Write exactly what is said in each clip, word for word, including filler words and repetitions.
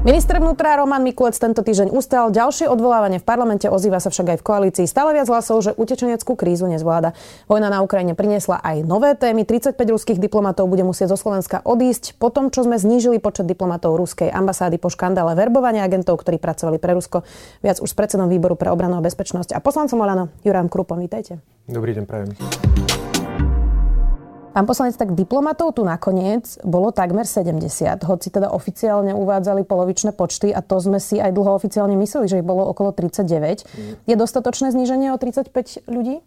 Minister vnútra Roman Mikulec tento týždeň ustal. Ďalšie odvolávanie v parlamente, ozýva sa však aj v koalícii stále viac hlasov, že utečeneckú krízu nezvláda. Vojna na Ukrajine priniesla aj nové témy. tridsaťpäť ruských diplomatov bude musieť zo Slovenska odísť po tom, čo sme znížili počet diplomatov ruskej ambasády po škandále verbovania agentov, ktorí pracovali pre Rusko. Viac už s predsedom výboru pre obranu a bezpečnosť a poslancom Olano Jurajom Krupom. Vítajte. Dobrý deň, prajem. Pán poslanec, tak diplomatov tu nakoniec bolo takmer sedemdesiat, hoci teda oficiálne uvádzali polovičné počty a to sme si aj dlho oficiálne mysleli, že ich bolo okolo tridsaťdeväť. Je dostatočné zníženie o tridsaťpäť ľudí?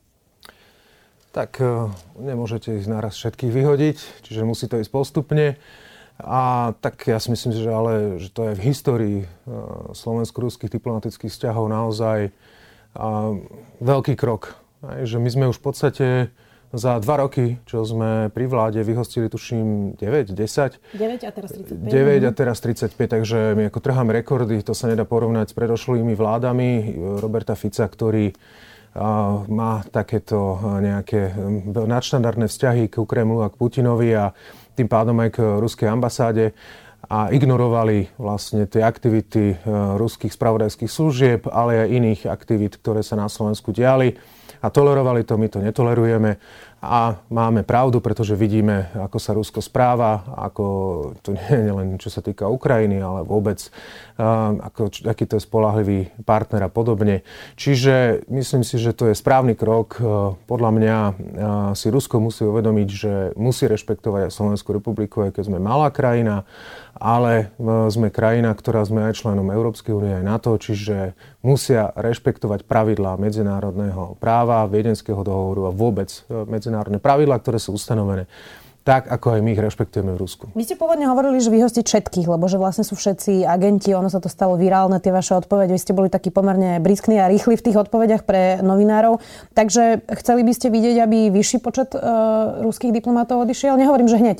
Tak nemôžete ich naraz všetkých vyhodiť, čiže musí to ísť postupne. A tak ja si myslím, že, ale, že to je v histórii slovensko-ruských diplomatických vzťahov naozaj veľký krok. Že my sme už v podstate... Za dva roky, čo sme pri vláde, vyhostili tuším deväť, desať. deväť a teraz tridsaťpäť. deväť a teraz tridsaťpäť, takže my ako trháme rekordy, to sa nedá porovnať s predošlými vládami Roberta Fica, ktorý a, má takéto nejaké nadštandardné vzťahy k Kremlu a k Putinovi a tým pádom aj k ruskej ambasáde a ignorovali vlastne tie aktivity ruských spravodajských služieb, ale aj iných aktivít, ktoré sa na Slovensku diali. A tolerovali to, my to netolerujeme a máme pravdu, pretože vidíme, ako sa Rusko správa, ako to nie je len čo sa týka Ukrajiny, ale vôbec, ako, aký to je spoľahlivý partner a podobne. Čiže myslím si, že to je správny krok. Podľa mňa si Rusko musí uvedomiť, že musí rešpektovať aj Slovenskú republiku, aj keď sme malá krajina, ale sme krajina, ktorá sme aj členom Európskej únie aj NATO, čiže musia rešpektovať pravidlá medzinárodného práva, Viedenského dohovoru a vôbec medzinárodné pravidlá, ktoré sú ustanovené tak, ako aj my ich rešpektujeme v Rusku. Vy ste pôvodne hovorili, že vyhostiť všetkých, lebo že vlastne sú všetci agenti, ono sa to stalo virálne, tie vaše odpovede, vy ste boli takí pomerne briskní a rýchli v tých odpovediach pre novinárov, takže chceli by ste vidieť, aby vyšší počet e, ruských diplomatov odišiel? Nehovorím, že hneď.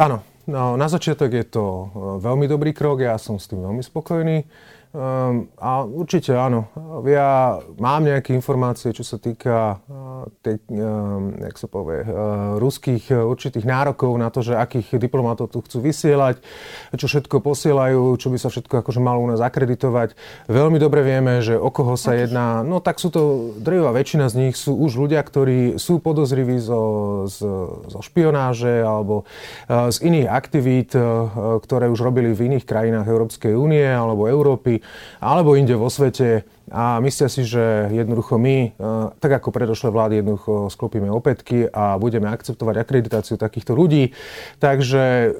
Áno. No, na začiatok je to veľmi dobrý krok, ja som s tým veľmi spokojný um, a určite áno, ja mám nejaké informácie, čo sa týka uh, te, um, jak sa povie, uh, ruských uh, určitých nárokov na to, že akých diplomatov tu chcú vysielať, čo všetko posielajú, čo by sa všetko akože malo u nás akreditovať. Veľmi dobre vieme, že o koho sa jedná, no tak sú to, drvivá väčšina z nich sú už ľudia, ktorí sú podozriví zo, zo, zo špionáže alebo uh, z iných aktivít, ktoré už robili v iných krajinách Európskej únie alebo Európy, alebo inde vo svete. A myslia si, že jednoducho my, tak ako predošlé vlády, jednoducho sklopíme opätky a budeme akceptovať akreditáciu takýchto ľudí. Takže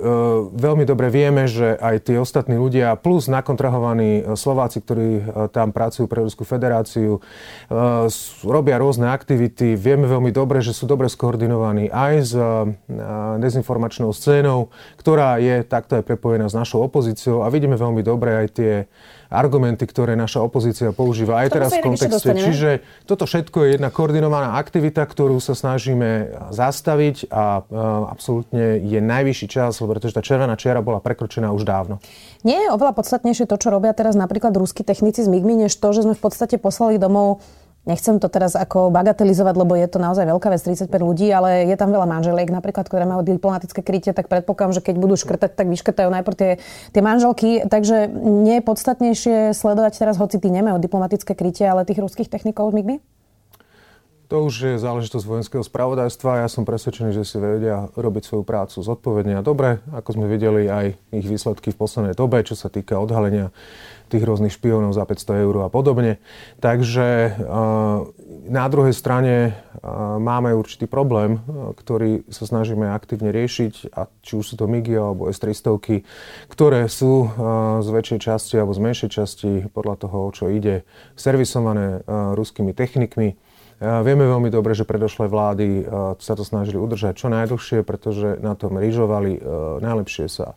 veľmi dobre vieme, že aj tí ostatní ľudia, plus nakontrahovaní Slováci, ktorí tam pracujú pre Ruskú federáciu, robia rôzne aktivity. Vieme veľmi dobre, že sú dobre skoordinovaní aj s dezinformačnou scénou, ktorá je takto aj prepojená s našou opozíciou a vidíme veľmi dobre aj tie argumenty, ktoré naša opozícia používa aj teraz v kontexte. Čiže toto všetko je jedna koordinovaná aktivita, ktorú sa snažíme zastaviť a e, absolútne je najvyšší čas, pretože tá červená čiara bola prekročená už dávno. Nie je oveľa podstatnejšie to, čo robia teraz napríklad ruskí technici z MIGMI, než to, že sme v podstate poslali domov, nechcem to teraz ako bagatelizovať, lebo je to naozaj veľká vec, tridsaťpäť ľudí, ale je tam veľa manželiek napríklad, ktoré majú diplomatické krytie, tak predpokladám, že keď budú škrtať, tak vyškrtajú najprv tie, tie manželky. Takže nie je podstatnejšie sledovať teraz, hoci tí nemajú diplomatické krytie, ale tých ruských technikov v MIGMI? To už je záležitosť vojenského spravodajstva. Ja som presvedčený, že si vedia robiť svoju prácu zodpovedne a dobre, ako sme videli aj ich výsledky v poslednej dobe, čo sa týka odhalenia tých rôznych špiónov za päťsto eur a podobne. Takže na druhej strane máme určitý problém, ktorý sa snažíme aktívne riešiť, a či už sú to MIGy alebo es tristystovky, ktoré sú z väčšej časti alebo z menšej časti podľa toho, čo ide, servisované ruskými technikmi. Vieme veľmi dobre, že predošlé vlády sa to snažili udržať čo najdlhšie, pretože na tom rýžovali, najlepšie sa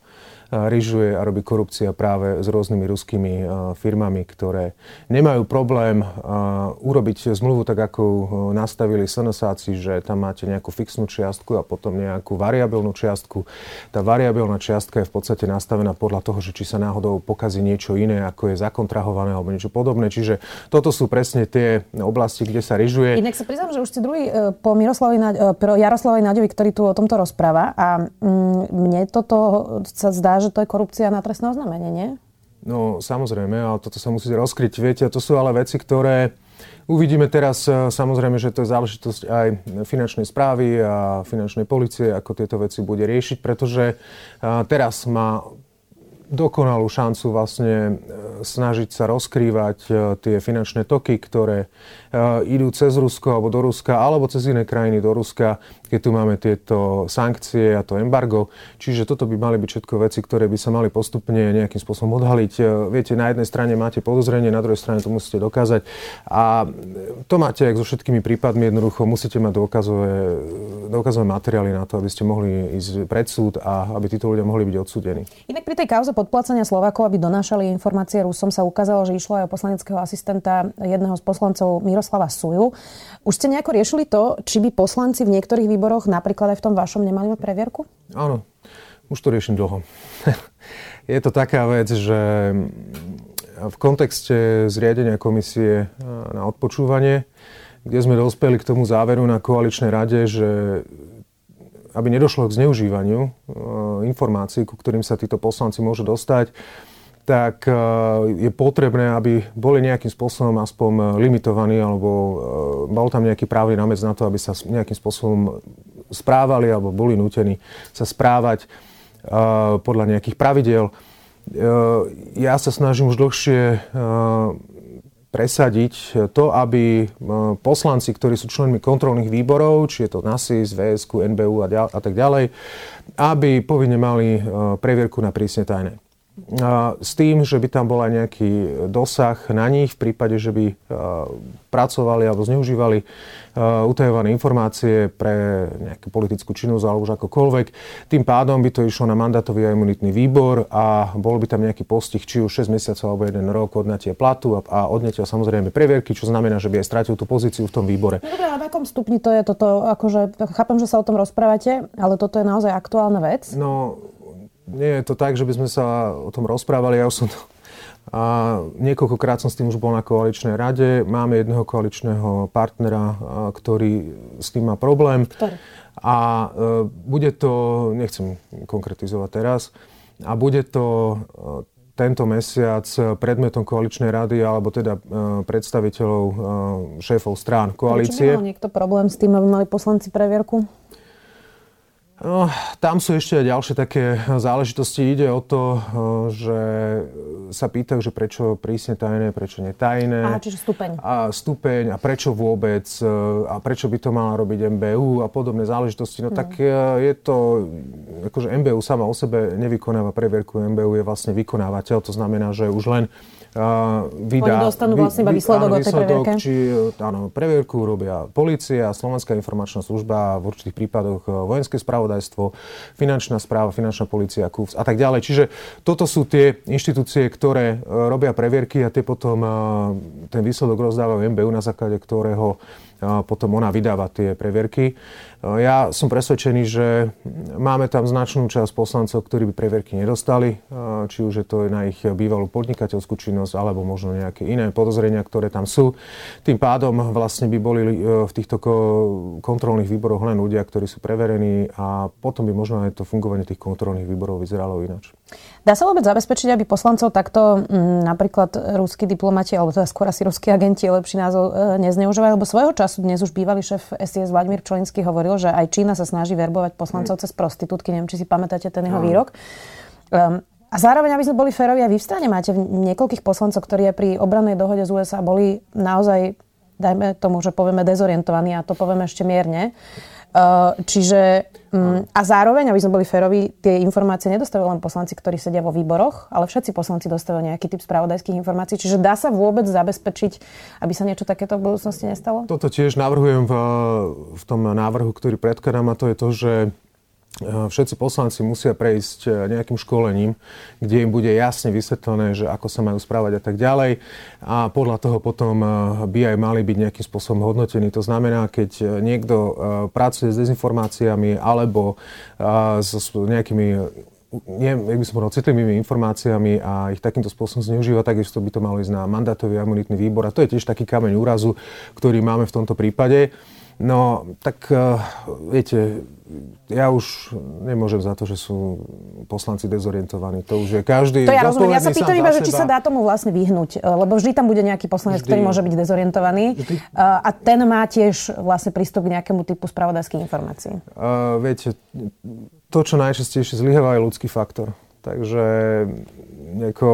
ryžuje a robí korupcia práve s rôznymi ruskými firmami, ktoré nemajú problém urobiť zmluvu tak, ako nastavili SNSáci, že tam máte nejakú fixnú čiastku a potom nejakú variabilnú čiastku. Tá variabilná čiastka je v podstate nastavená podľa toho, že či sa náhodou pokazí niečo iné, ako je zakontrahované alebo niečo podobné. Čiže toto sú presne tie oblasti, kde sa ryžuje. Inak sa priznám, že už ste druhý po Miroslavovi Jaroslavovi Naďovi, ktorý tu o tomto rozpráva, a mne toto sa zdá, že to je korupcia na trestné oznámenie, nie? No, samozrejme, ale toto sa musí rozkryť. Viete, to sú ale veci, ktoré uvidíme teraz. Samozrejme, že to je záležitosť aj finančnej správy a finančnej polície, ako tieto veci bude riešiť, pretože teraz má dokonalú šancu vlastne snažiť sa rozkrývať tie finančné toky, ktoré idú cez Rusko alebo do Ruska, alebo cez iné krajiny do Ruska, keď tu máme tieto sankcie a to embargo. Čiže toto by mali byť všetko veci, ktoré by sa mali postupne nejakým spôsobom odhaliť. Viete, na jednej strane máte podozrenie, na druhej strane to musíte dokázať. A to máte, jak so všetkými prípadmi, jednoducho musíte mať dôkazové, dôkazové materiály na to, aby ste mohli ísť pred súd a aby títo ľudia mohli byť odsúdení. Inak pri tej kauze podplácania Slovákov, aby donášali informácie Rusom, sa ukázalo, že išlo aj o poslaneckého asistenta jedného z poslancov Miroslava Suju. Už ste nejako riešili to, či by poslanci v niektorých výboroch, napríklad aj v tom vašom, nemali mať previerku? Áno, už to riešim dlho. Je to taká vec, že v kontexte zriadenia komisie na odpočúvanie, kde sme dospeli k tomu záveru na koaličnej rade, že aby nedošlo k zneužívaniu informácií, ku ktorým sa títo poslanci môžu dostať, tak je potrebné, aby boli nejakým spôsobom aspoň limitovaní, alebo bol tam nejaký právny rámec na to, aby sa nejakým spôsobom správali, alebo boli nútení sa správať podľa nejakých pravidiel. Ja sa snažím už dlhšie presadiť to, aby poslanci, ktorí sú členmi kontrolných výborov, či je to NASIS, vé es ká, en bé ú a, ďal- a tak ďalej, aby povinne mali previerku na prísne tajné. S tým, že by tam bol aj nejaký dosah na nich v prípade, že by pracovali alebo zneužívali utajované informácie pre nejakú politickú činnosť alebo už akokoľvek. Tým pádom by to išlo na mandátový a imunitný výbor a bol by tam nejaký postih, či už šesť mesiacov alebo jeden rok odňatie platu a odňatia samozrejme previerky, čo znamená, že by aj stratil tú pozíciu v tom výbore. Dobre, ale v akom stupni to je toto? Akože, chápem, že sa o tom rozprávate, ale toto je naozaj aktuálna vec? No, nie je to tak, že by sme sa o tom rozprávali. Ja už som to... A niekoľkokrát som s tým už bol na koaličnej rade. Máme jedného koaličného partnera, ktorý s tým má problém. Ktorý? A bude to... Nechcem konkretizovať teraz. A bude to tento mesiac predmetom koaličnej rady, alebo teda predstaviteľov šéfov strán koalície. Či by mal niekto problém s tým, aby mali poslanci previerku? No, tam sú ešte aj ďalšie také záležitosti. Ide o to, že sa pýtajú, že prečo prísne tajné, prečo netajné. Aha, čiže stupeň. A stupeň a prečo vôbec a prečo by to mala robiť en bé ú a podobné záležitosti. No hmm. tak je to, akože en bé ú sama o sebe nevykonáva previerku. en bé ú je vlastne vykonávateľ, to znamená, že už len uh, vydá... Oni dostanú vlastne iba výsledok o tej previerke. Či, áno, previerku robia polícia, Slovenská informačná služba, v určitých prípadoch vojenské spravo, finančná správa, finančná polícia, kú ef es a tak ďalej. Čiže toto sú tie inštitúcie, ktoré robia previerky a tie potom ten výsledok rozdávajú en bé ú, na základe ktorého potom ona vydáva tie previerky. Ja som presvedčený, že máme tam značnú časť poslancov, ktorí by previerky nedostali, či už je to na ich bývalú podnikateľskú činnosť, alebo možno nejaké iné podozrenia, ktoré tam sú. Tým pádom vlastne by boli v týchto kontrolných výboroch len ľudia, ktorí sú preverení, a potom by možno aj to fungovanie tých kontrolných výborov vyzeralo ináč. Dá sa vôbec zabezpečiť, aby poslancov takto m, napríklad ruskí diplomati, alebo teda skôr asi ruskí agenti, lepší názov, nezneužívajú? Lebo svojho času dnes už bývalý šéf es í es Vladimír Čolinský hovoril, že aj Čína sa snaží verbovať poslancov cez prostitútky. Neviem, či si pamätáte ten jeho no. výrok. Um, a zároveň, aby sme boli férovi, aj vy v strane máte niekoľkých poslancov, ktorí aj pri obrannej dohode z ú es á boli naozaj, dajme tomu, že povieme, dezorientovaní, a to povieme ešte mierne. Uh, čiže um, a zároveň, aby sme boli férovi, tie informácie nedostávajú len poslanci, ktorí sedia vo výboroch, ale všetci poslanci dostávajú nejaký typ spravodajských informácií. Čiže dá sa vôbec zabezpečiť, aby sa niečo takéto v budúcnosti nestalo? Toto tiež navrhujem v, v tom návrhu, ktorý predkladám, a to je to, že všetci poslanci musia prejsť nejakým školením, kde im bude jasne vysvetlené, že ako sa majú správať a tak ďalej. A podľa toho potom by aj mali byť nejakým spôsobom hodnotení. To znamená, keď niekto pracuje s dezinformáciami alebo s nejakými nie, jak by som povedal, citlivými informáciami a ich takýmto spôsobom zneužíva, takisto by to malo ísť na mandátový a imunitný výbor. A to je tiež taký kameň úrazu, ktorý máme v tomto prípade. No, tak viete, ja už nemôžem za to, že sú poslanci dezorientovaní. To už je každý... To ja rozumiem. Ja sa pýtam iba, že či sa dá tomu vlastne vyhnúť. Lebo vždy tam bude nejaký poslanec, vždy, ktorý môže byť dezorientovaný. Vždy. A ten má tiež vlastne prístup k nejakému typu spravodajských informácií. Uh, viete, to, čo najčastejšie zlyháva, je ľudský faktor. Takže nejako,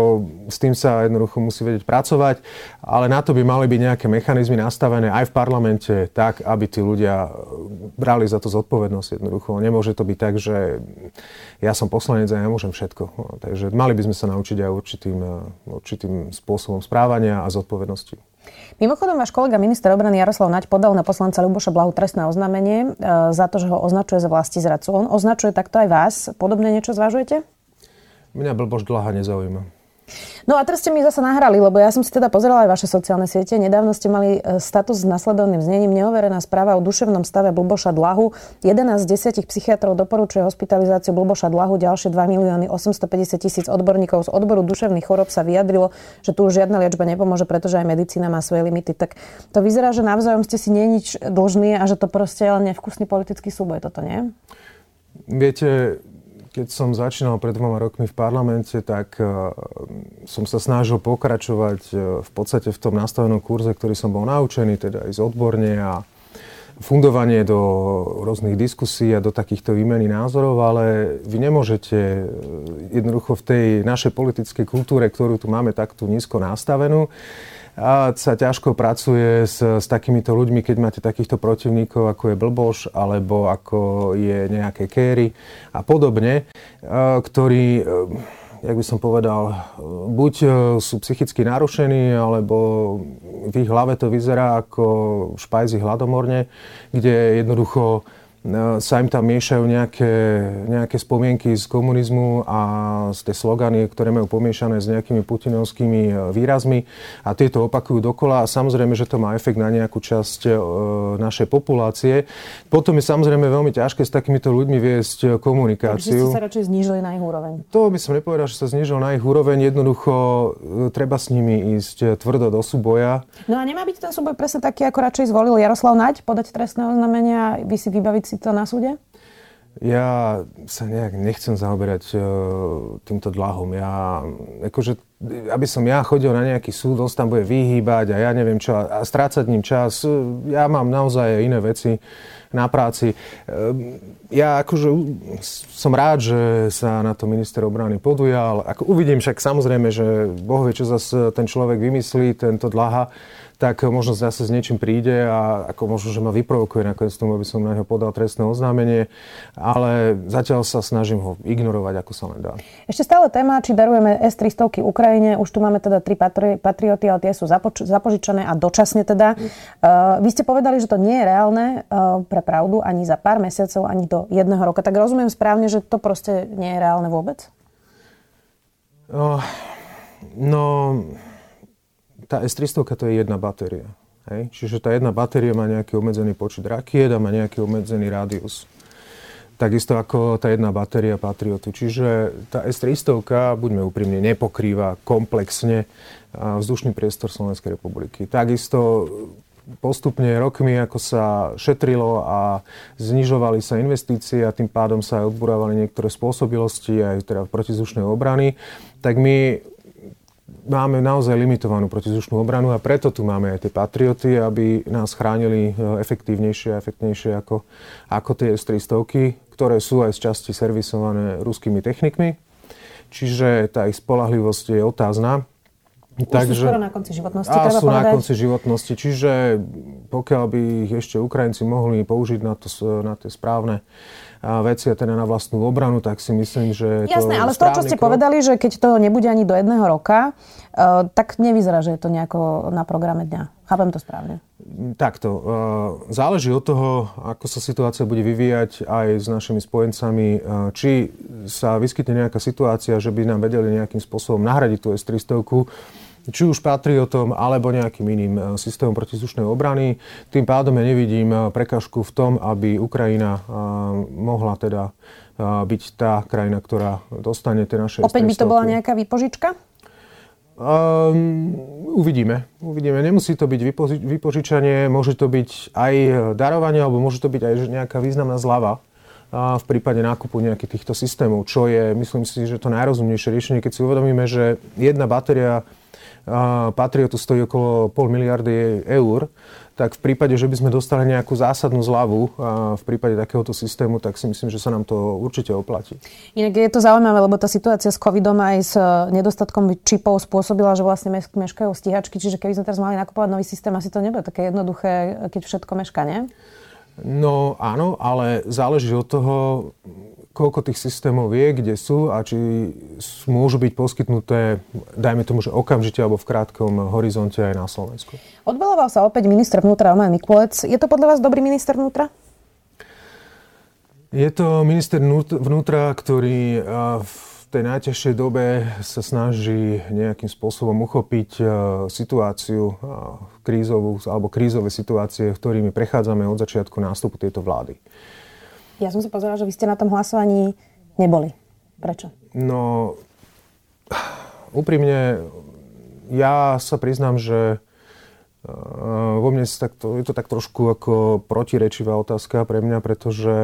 s tým sa jednoducho musí vedieť pracovať, ale na to by mali byť nejaké mechanizmy nastavené aj v parlamente tak, aby tí ľudia brali za to zodpovednosť jednoducho. Nemôže to byť tak, že ja som poslanec a ja môžem všetko. Takže mali by sme sa naučiť aj určitým, určitým spôsobom správania a zodpovednosti. Mimochodom, váš kolega minister obrany Jaroslav Naď podal na poslanca Ľuboša Blahu trestné oznámenie za to, že ho označuje za vlastizradcu. On označuje takto aj vás. Podobne niečo zvažujete? Mňa blbož dlhá nezaujíma. No a teraz ste mi zase nahrali, lebo ja som si teda pozerala aj vaše sociálne siete. Nedávno ste mali status s nasledovným znením: neoverená správa o duševnom stave Ľuboša Blahu. jedenásť z desiatich psychiatrov doporučuje hospitalizáciu Ľuboša Blahu. Ďalšie dva milióny osemstopäťdesiat tisíc odborníkov z odboru duševných chorôb sa vyjadrilo, že tu už žiadna liečba nepomôže, pretože aj medicína má svoje limity. Tak to vyzerá, že navzájom ste si nie nič dlžní a že to proste je len nevkusný politický súboj, toto nie? Viete, keď som začínal pred dvoma rokmi v parlamente, tak uh, som sa snažil pokračovať uh, v podstate v tom nastavenom kurze, ktorý som bol naučený, teda ísť odborne a fundovanie do rôznych diskusí a do takýchto výmeny názorov, ale vy nemôžete uh, jednoducho v tej našej politickej kultúre, ktorú tu máme takto nízko nastavenú, a sa ťažko pracuje s, s takýmito ľuďmi, keď máte takýchto protivníkov, ako je Blboš, alebo ako je nejaké Kéry a podobne, ktorí, jak by som povedal, buď sú psychicky narušení, alebo v ich hlave to vyzerá ako špajzy hladomorne, kde jednoducho sa im tam miešajú nejaké, nejaké spomienky z komunizmu a tie slogany, ktoré majú pomiešané s nejakými putinovskými výrazmi, a tieto opakujú dokola a samozrejme, že to má efekt na nejakú časť našej populácie. Potom je samozrejme veľmi ťažké s takýmito ľuďmi viesť komunikáciu. Takže ste sa radšej znížili na ich úroveň? To by som nepovedal, že sa znížil na ich úroveň. Jednoducho treba s nimi ísť tvrdo do súboja. No a nemá byť ten súboj presne taký, ako radšej zvolil Jaroslav Naď, podať trestné oznámenie a vy si vybaviť to na súde? Ja sa nejak nechcem zaoberať uh, týmto dlahom. Ja, akože, aby som ja chodil na nejaký súd, on tam bude vyhýbať a ja neviem čo, a strácať ním čas. Ja mám naozaj iné veci na práci. Uh, ja akože som rád, že sa na to minister obrany podujal. Ako uvidím však samozrejme, že Boh vie, čo zase ten človek vymyslí, tento dlaha, tak možno zase s niečím príde a ako možno, že ma vyprovokuje nakoniec tomu, aby som na neho podal trestné oznámenie, ale zatiaľ sa snažím ho ignorovať, ako sa len dá. Ešte stále téma, či darujeme es tristo Ukrajine. Už tu máme teda tri patri- patrioty, ale tie sú započ- zapožičané a dočasne teda. Uh, vy ste povedali, že to nie je reálne uh, pre pravdu ani za pár mesiacov, ani do jedného roka. Tak rozumiem správne, že to proste nie je reálne vôbec? Uh, no... Tá es tristo to je jedna batéria. Hej? Čiže tá jedna batéria má nejaký obmedzený počet rakiet a má nejaký obmedzený rádius. Takisto ako tá jedna batéria Patriotu. Čiže tá es tristo, buďme úprimne, nepokrýva komplexne vzdušný priestor Slovenskej republiky. Takisto postupne rokmi, ako sa šetrilo a znižovali sa investície a tým pádom sa aj odburávali niektoré spôsobilosti aj teda protizdušnej obrany, tak my máme naozaj limitovanú protizdušnú obranu a preto tu máme aj tie Patrioty, aby nás chránili efektívnejšie a efektnejšie ako, ako tie es tristo, ktoré sú aj z časti servisované ruskými technikmi. Čiže tá ich spolahlivosť je otázna. Už takže, sú skoro na konci životnosti, treba povedať. Sú na konci životnosti, čiže pokiaľ by ich ešte Ukrajinci mohli použiť na, to, na tie správne veci a teda na vlastnú obranu, tak si myslím, že jasné, to je ale to, čo ste krok. Povedali, že keď toho nebude ani do jedného roka, uh, tak nevyzerá, že je to nejako na programe dňa. Chápem to správne. Takto. Záleží od toho, ako sa situácia bude vyvíjať aj s našimi spojencami. Či sa vyskytne nejaká situácia, že by nám vedeli nejakým spôsobom nahradiť tú es tristystovku, či už patriotom, alebo nejakým iným systémom protizdušnej obrany. Tým pádom ja nevidím prekážku v tom, aby Ukrajina mohla teda byť tá krajina, ktorá dostane tie naše es tristystovky. Opäť by to bola nejaká výpožička? Um, uvidíme. Uvidíme. Nemusí to byť vypoži- vypožičanie, môže to byť aj darovanie, alebo môže to byť aj nejaká významná zľava v prípade nákupu nejakých týchto systémov, čo je, myslím si, že to najrozumnejšie riešenie, keď si uvedomíme, že jedna batéria Patriotu stojí okolo pol miliardy eur, tak v prípade, že by sme dostali nejakú zásadnú zľavu v prípade takéhoto systému, tak si myslím, že sa nám to určite oplatí. Inak je to zaujímavé, lebo tá situácia s covidom aj s nedostatkom čipov spôsobila, že vlastne meškajú stíhačky, čiže keby sme teraz mali nakupovať nový systém, asi to nebude také jednoduché, keď všetko mešká, nie? No áno, ale záleží od toho, koľko tých systémov je, kde sú a či môžu byť poskytnuté, dajme tomu, že okamžite alebo v krátkom horizonte aj na Slovensku. Odbaloval sa opäť minister vnútra Roman Mikulec. Je to podľa vás dobrý minister vnútra? Je to minister vnútra, ktorý v tej najťažšej dobe sa snaží nejakým spôsobom uchopiť situáciu krízovú alebo krízové situácie, ktorými prechádzame od začiatku nástupu tejto vlády. Ja som si pozerala, že vy ste na tom hlasovaní neboli. Prečo? No, úprimne, ja sa priznám, že vo mne je, takto, je to tak trošku ako protirečivá otázka pre mňa, pretože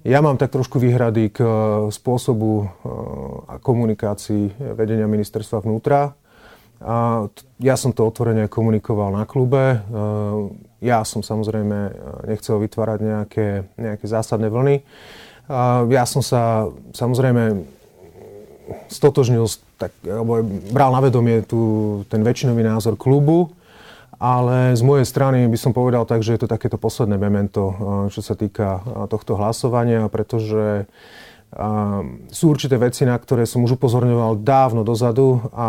ja mám tak trošku výhrady k spôsobu a komunikácii vedenia ministerstva vnútra. A ja som to otvorene komunikoval na klube. Ja som samozrejme nechcel vytvárať nejaké, nejaké zásadné vlny. A ja som sa samozrejme stotožnil, tak, alebo bral na vedomie tú, ten väčšinový názor klubu, ale z mojej strany by som povedal tak, že je to takéto posledné memento, čo sa týka tohto hlasovania, pretože sú určité veci, na ktoré som už upozorňoval dávno dozadu a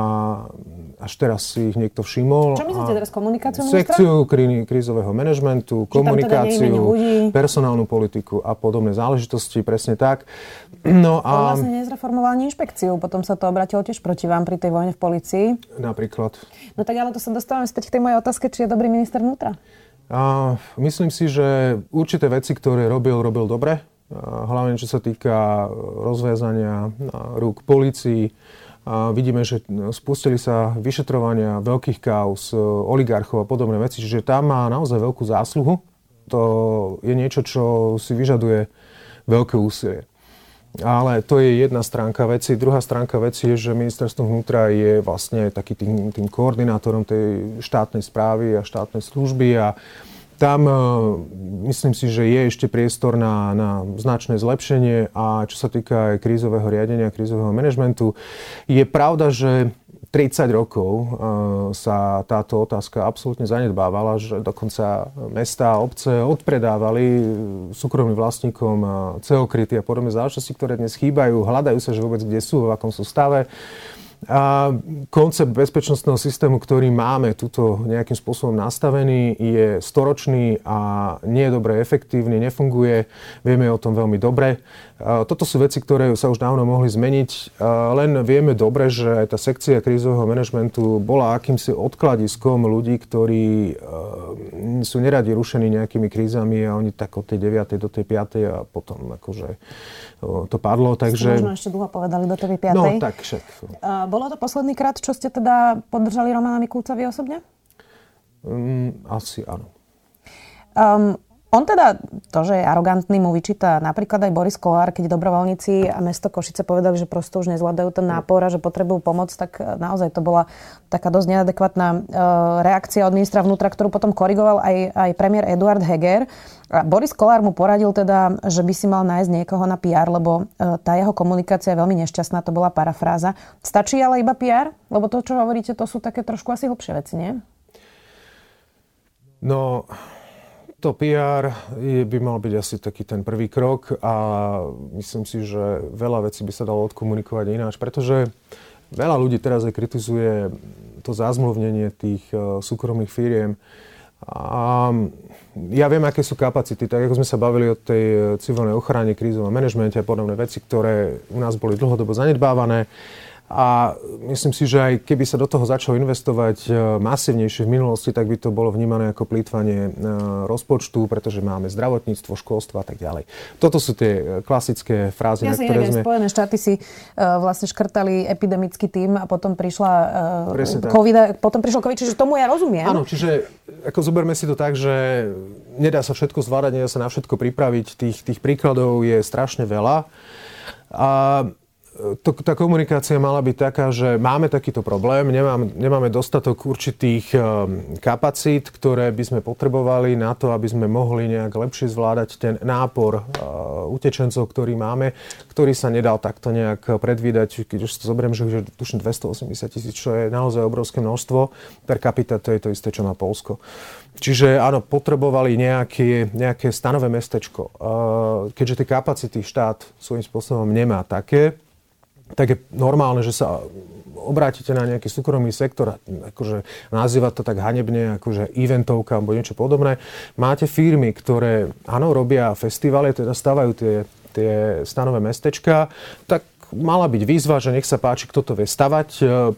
až teraz si ich niekto všimol. Čo myslíte teraz? Komunikáciu ministra? Sekciu krí- krízového manažmentu, komunikáciu, teda personálnu politiku a podobné záležitosti, presne tak. No a on vlastne nezreformoval ani inšpekciu, potom sa to obratilo tiež proti vám pri tej vojne v polícii. Napríklad. No tak ale to sa dostávam späť k tej mojej otázke, či je dobrý minister vnútra. A myslím si, že určité veci, ktoré robil, robil dobre. Hlavne, čo sa týka rozviazania rúk polícii. Vidíme, že spustili sa vyšetrovania veľkých kauz, oligarchov a podobné veci, čiže tam má naozaj veľkú zásluhu. To je niečo, čo si vyžaduje veľké úsilie. Ale to je jedna stránka veci. Druhá stránka veci je, že ministerstvo vnútra je vlastne taký tým, tým koordinátorom tej štátnej správy a štátnej služby a tam myslím si, že je ešte priestor na, na značné zlepšenie a čo sa týka aj krízového riadenia, krízového manažmentu, je pravda, že tridsať rokov sa táto otázka absolútne zanedbávala, že dokonca mesta a obce odpredávali súkromným vlastníkom ceokryty a podobné záležitosti, ktoré dnes chýbajú, hľadajú sa, že vôbec kde sú, v akom sú stave. A koncept bezpečnostného systému, ktorý máme tuto nejakým spôsobom nastavený, je storočný a nie je dobre efektívny, nefunguje. Vieme o tom veľmi dobre. Toto sú veci, ktoré sa už dávno mohli zmeniť. Len vieme dobre, že tá sekcia krízového manažmentu bola akýmsi odkladiskom ľudí, ktorí sú neradi rušení nejakými krízami a oni tak od tej deviatej do tej piatej a potom akože to padlo. Takže možno ešte dlho povedali do tej piatej. No tak však. Bolo to posledný krát, čo ste teda podržali Romana Mikulca vy osobne? Um, asi áno. Um, on teda, to, že je arogantný, mu vyčíta napríklad aj Boris Kolár, keď dobrovoľníci a mesto Košice povedali, že prosto už nezvládajú ten nápor a že potrebujú pomoc, tak naozaj to bola taká dosť neadekvátna uh, reakcia od ministra vnútra, ktorú potom korigoval aj, aj premiér Eduard Heger. A Boris Kolár mu poradil teda, že by si mal nájsť niekoho na pé er, lebo uh, tá jeho komunikácia je veľmi nešťastná, to bola parafráza. Stačí ale iba pé er? Lebo to, čo hovoríte, to sú také trošku asi hlbšie veci, nie? No, To pé ér by mal byť asi taký ten prvý krok a myslím si, že veľa vecí by sa dalo odkomunikovať ináč, pretože veľa ľudí teraz aj kritizuje to zazmluvnenie tých súkromných firiem. A ja viem, aké sú kapacity, tak ako sme sa bavili o tej civilnej ochrane, krízovom manažmente a podobné veci, ktoré u nás boli dlhodobo zanedbávané. A myslím si, že aj keby sa do toho začalo investovať masívnejšie v minulosti, tak by to bolo vnímané ako plýtvanie rozpočtu, pretože máme zdravotníctvo, školstvo a tak ďalej. Toto sú tie klasické frázy, ja na ktoré sme... Spojené štáty si uh, vlastne škrtali epidemický tím a potom prišla uh, COVID, potom prišlo COVID, čiže tomu ja rozumiem. Áno, čiže ako zoberme si to tak, že nedá sa všetko zvládať, nedá sa na všetko pripraviť. Tých, tých príkladov je strašne veľa. A tá komunikácia mala byť taká, že máme takýto problém, nemám, nemáme dostatok určitých kapacít, ktoré by sme potrebovali na to, aby sme mohli nejak lepšie zvládať ten nápor utečencov, ktorý máme, ktorý sa nedal takto nejak predvídať. Keď už to zoberiem, že tuším dvesto osemdesiat tisíc, čo je naozaj obrovské množstvo, per capita to je to isté, čo má Poľsko. Čiže áno, potrebovali nejaké, nejaké stanové mestečko. Keďže tie kapacity štát svojím spôsobom nemá také, tak je normálne, že sa obrátite na nejaký súkromný sektor, akože nazýva to tak hanebne, akože eventovka alebo niečo podobné. Máte firmy, ktoré, áno, robia festivály, teda stavajú tie, tie stanové mestečka, tak mala byť výzva, že nech sa páči, kto to vie stavať,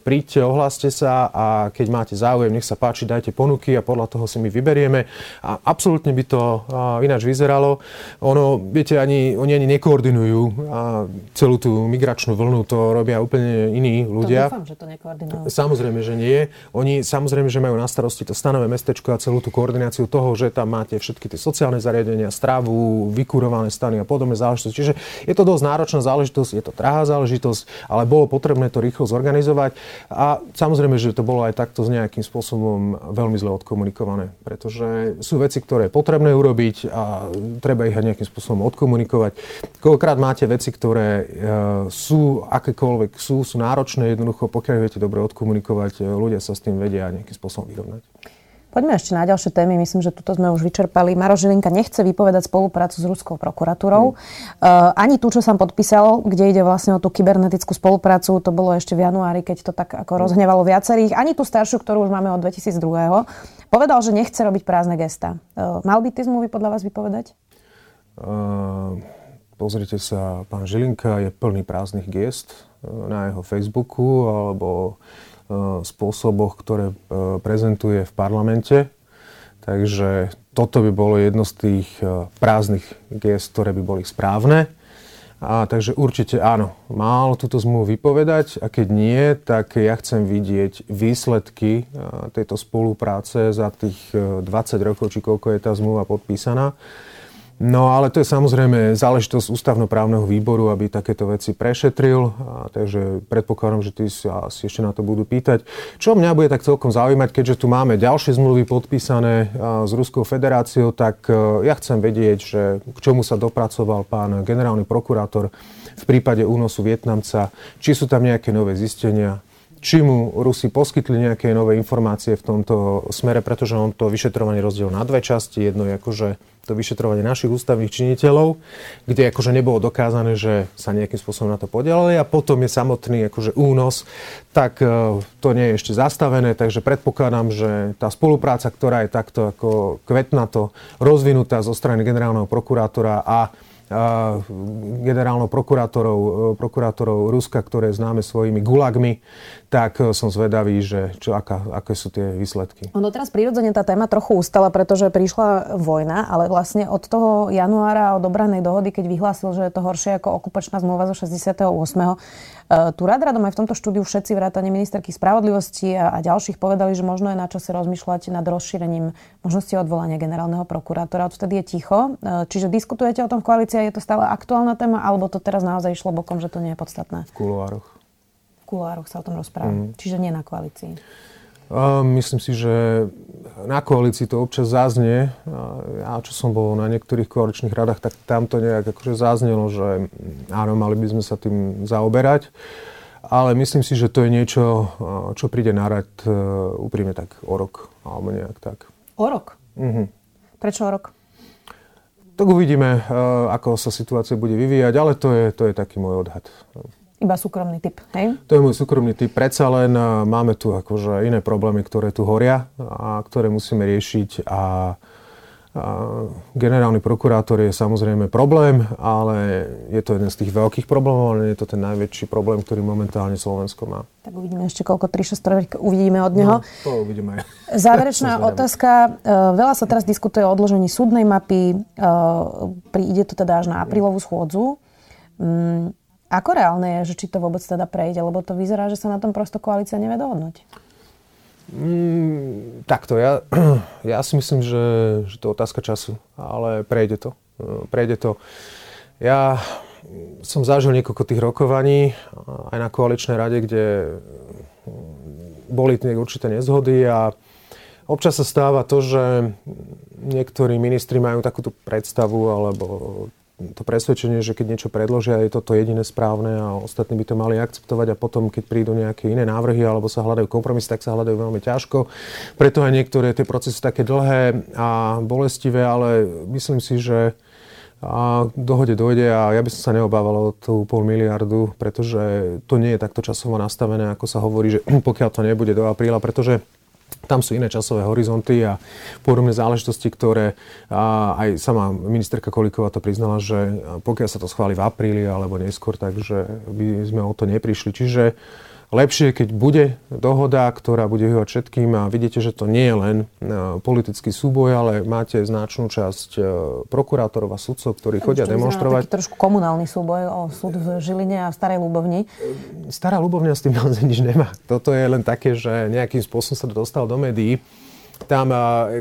príďte, ohláste sa a keď máte záujem, nech sa páči, dajte ponuky a podľa toho si my vyberieme. A absolútne by to ináč vyzeralo. Ono, viete, ani, oni ani nekoordinujú a celú tú migračnú vlnu, to robia úplne iní ľudia. To dúfam, že to nekoordinujú. Samozrejme, že nie. Oni samozrejme, že majú na starosti to stanové mestečko a celú tú koordináciu toho, že tam máte všetky tie sociálne zariadenia, stravu, vykurované stany a podobné záležitosti. Čiže je to dosť náročná záležitosť, je to drahá záležitosť, ale bolo potrebné to rýchlo zorganizovať a samozrejme, že to bolo aj takto nejakým spôsobom veľmi zle odkomunikované, pretože sú veci, ktoré je potrebné urobiť a treba ich aj nejakým spôsobom odkomunikovať. Koľkokrát máte veci, ktoré sú, akékoľvek sú, sú náročné, jednoducho, pokiaľ viete dobre odkomunikovať, ľudia sa s tým vedia nejakým spôsobom vyrovnať. Poďme ešte na ďalšie témy. Myslím, že tuto sme už vyčerpali. Maro Žilinka nechce vypovedať spoluprácu s ruskou prokuratúrou. Mm. Uh, ani tu, čo som podpísal, kde ide vlastne o tú kybernetickú spoluprácu, to bolo ešte v januári, keď to tak ako mm. rozhnevalo viacerých. Ani tú staršiu, ktorú už máme od dvetisícdva. Povedal, že nechce robiť prázdne gesta. Uh, mal by tie zmluvy podľa vás vypovedať? Uh, pozrite sa, pán Žilinka je plný prázdnych gest na jeho Facebooku alebo spôsoboch, ktoré prezentuje v parlamente. Takže toto by bolo jedno z tých prázdnych gest, ktoré by boli správne. A takže určite áno, mal túto zmluvu vypovedať a keď nie, tak ja chcem vidieť výsledky tejto spolupráce za tých dvadsať rokov, či koľko je tá zmluva podpísaná. No ale to je samozrejme záležitosť ústavnoprávneho výboru, aby takéto veci prešetril, a takže predpokladám, že tí sa asi ešte na to budú pýtať. Čo mňa bude tak celkom zaujímať, keďže tu máme ďalšie zmluvy podpísané s Ruskou federáciou, tak ja chcem vedieť, že k čomu sa dopracoval pán generálny prokurátor v prípade únosu Vietnamca, či sú tam nejaké nové zistenia, či mu Rusi poskytli nejaké nové informácie v tomto smere, pretože on to vyšetrovanie rozdiel na dve časti. Jedno je akože to vyšetrovanie našich ústavných činiteľov, kde akože nebolo dokázané, že sa nejakým spôsobom na to podielali a potom je samotný akože únos, tak to nie je ešte zastavené, takže predpokladám, že tá spolupráca, ktorá je takto ako kvetnato rozvinutá zo strany generálneho prokurátora a generálnou prokurátorov, prokurátorov Ruska, ktoré známe svojimi gulagmi, tak som zvedavý, že čo, aká, aké sú tie výsledky. Ono teraz prirodzene tá téma trochu ustala, pretože prišla vojna, ale vlastne od toho januára, od obranej dohody, keď vyhlásil, že je to horšie ako okupačná zmluva zo šesťdesiatosem. Tu rád radom aj v tomto štúdiu všetci vrátane ministerky spravodlivosti a, a ďalších povedali, že možno je na čase rozmýšľať nad rozšírením možnosti odvolania generálneho prokurátora. Odvtedy je ticho. Čiže diskutujete o tom v koalícii, je to stále aktuálna téma, alebo to teraz naozaj išlo bokom, že to nie je podstatné? V kuloároch. V kuloároch sa o tom rozpráva. Mm. Čiže nie na koalícii. Myslím si, že na koalícii to občas zaznie. Ja, čo som bol na niektorých koaličných radách, tak tam to nejak akože zaznelo, že áno, mali by sme sa tým zaoberať. Ale myslím si, že to je niečo, čo príde na rad úprimne tak o rok. Alebo nejak tak. O rok? Mhm. Prečo o rok? Tak uvidíme, ako sa situácia bude vyvíjať, ale to je, to je taký môj odhad. Iba súkromný typ, hej? To je môj súkromný typ. Predsa len máme tu akože iné problémy, ktoré tu horia a ktoré musíme riešiť a, a generálny prokurátor je samozrejme problém, ale je to jeden z tých veľkých problémov, ale je to ten najväčší problém, ktorý momentálne Slovensko má. Tak uvidíme ešte koľko, tri šesť uvidíme od neho. No, to uvidíme. Záverečná otázka. Veľa sa teraz diskutuje o odložení súdnej mapy. Príde to teda až na aprílovú schôdzu. Ako reálne je, že či to vôbec teda prejde? Lebo to vyzerá, že sa na tom prosto koalícia nevie dohodnúť. Mm, takto. Ja, ja si myslím, že, že to je otázka času. Ale prejde to. Prejde to. Ja som zažil niekoľko tých rokovaní aj na koaličnej rade, kde boli určité nezhody a občas sa stáva to, že niektorí ministri majú takúto predstavu alebo to presvedčenie, že keď niečo predložia, je toto jediné správne a ostatní by to mali akceptovať a potom, keď prídu nejaké iné návrhy alebo sa hľadajú kompromisy, tak sa hľadajú veľmi ťažko. Preto aj niektoré tie procesy také dlhé a bolestivé, ale myslím si, že a dohode dojde a ja by som sa neobával o tú pol miliardu, pretože to nie je takto časovo nastavené, ako sa hovorí, že pokiaľ to nebude do apríla, pretože tam sú iné časové horizonty a podobné záležitosti, ktoré aj sama ministerka Kolíková to priznala, že pokiaľ sa to schváli v apríli alebo neskôr, takže by sme o to neprišli. Čiže lepšie, keď bude dohoda, ktorá bude vyhovať všetkým a vidíte, že to nie je len politický súboj, ale máte značnú časť prokurátorov a sudcov, ktorí chodia demonstrovať. Taký trošku komunálny súboj o súd v Žiline a v Starej Ľubovni. Stará Ľubovňa s tým naozaj nič nemá. Toto je len také, že nejakým spôsobom sa dostal do médií. Tam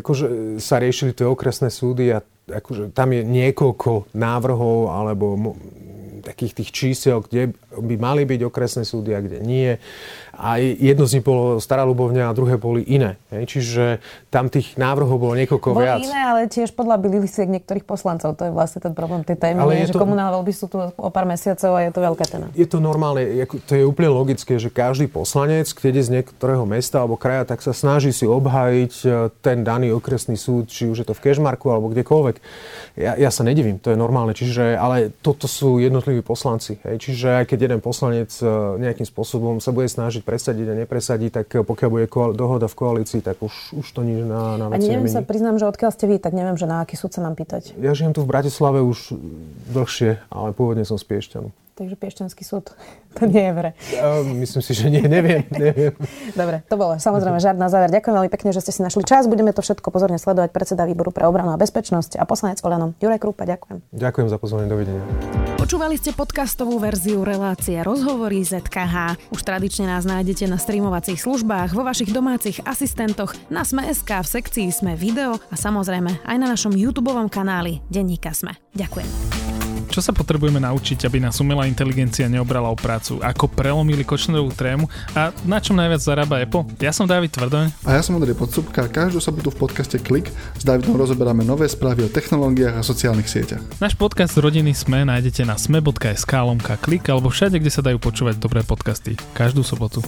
akože, sa riešili tie okresné súdy a akože, tam je niekoľko návrhov alebo takých tých čísel, kde by mali byť okresné súdy a kde nie. A jedno z nich bolo Stará Ľubovňa a druhé boli iné. Čiže tam tých návrhov bolo niekoľko bolo viac. Bolo iné, ale tiež podľa bylisiek niektorých poslancov. To je vlastne ten problém tej témy. Je, je že to komunálne voľby sú tu o pár mesiacov a je to veľká téma. Je to normálne. To je úplne logické, že každý poslanec, keď je z niektorého mesta alebo kraja, tak sa snaží si obhájiť ten daný okresný súd, či už je to v Kežmarku alebo kdekoľvek. Ja, ja sa nedivím, to je normálne. Čiže, ale toto sú jednotlivé poslanci. Hej. Čiže aj keď jeden poslanec nejakým spôsobom sa bude snažiť presadiť a nepresadiť, tak pokiaľ bude koal- dohoda v koalícii, tak už, už to nič na, na veci nemení. A neviem sa, priznám, že odkiaľ ste vy, tak neviem, že na aký súd sa mám pýtať. Ja žijem tu v Bratislave už dlhšie, ale pôvodne som z Piešťanu. Takže Piešťanský súd, to nie je vre. Ja, myslím si, že nie, neviem, neviem. Dobre, to bolo samozrejme žart na záver. Ďakujem veľmi pekne, že ste si našli čas. Budeme to všetko pozorne sledovať. Predseda výboru pre obranu a bezpečnosť a poslanec Oľano Juraj Krupa, ďakujem. Ďakujem za pozvanie, dovidenia. Počúvali ste podcastovú verziu relácie Rozhovory zet ká há. Už tradične nás nájdete na streamovacích službách, vo vašich domácich asistentoch, na Sme bodka es ká v sekcii Sme video a samozrejme aj na našom YouTubeovom kanáli Denníka Sme. Ďakujem. Čo sa potrebujeme naučiť, aby nás umelá inteligencia neobrala o prácu? Ako prelomili Kočnerovú trému? A na čom najviac zarába Apple? Ja som David Tvrdoň. A ja som Andrej Podsúbka. Každú sobotu v podcaste Klik s Davidom rozoberáme nové správy o technológiách a sociálnych sieťach. Náš podcast Rodiny Sme nájdete na sme bodka es ká lomka klik alebo všade, kde sa dajú počúvať dobré podcasty. Každú sobotu.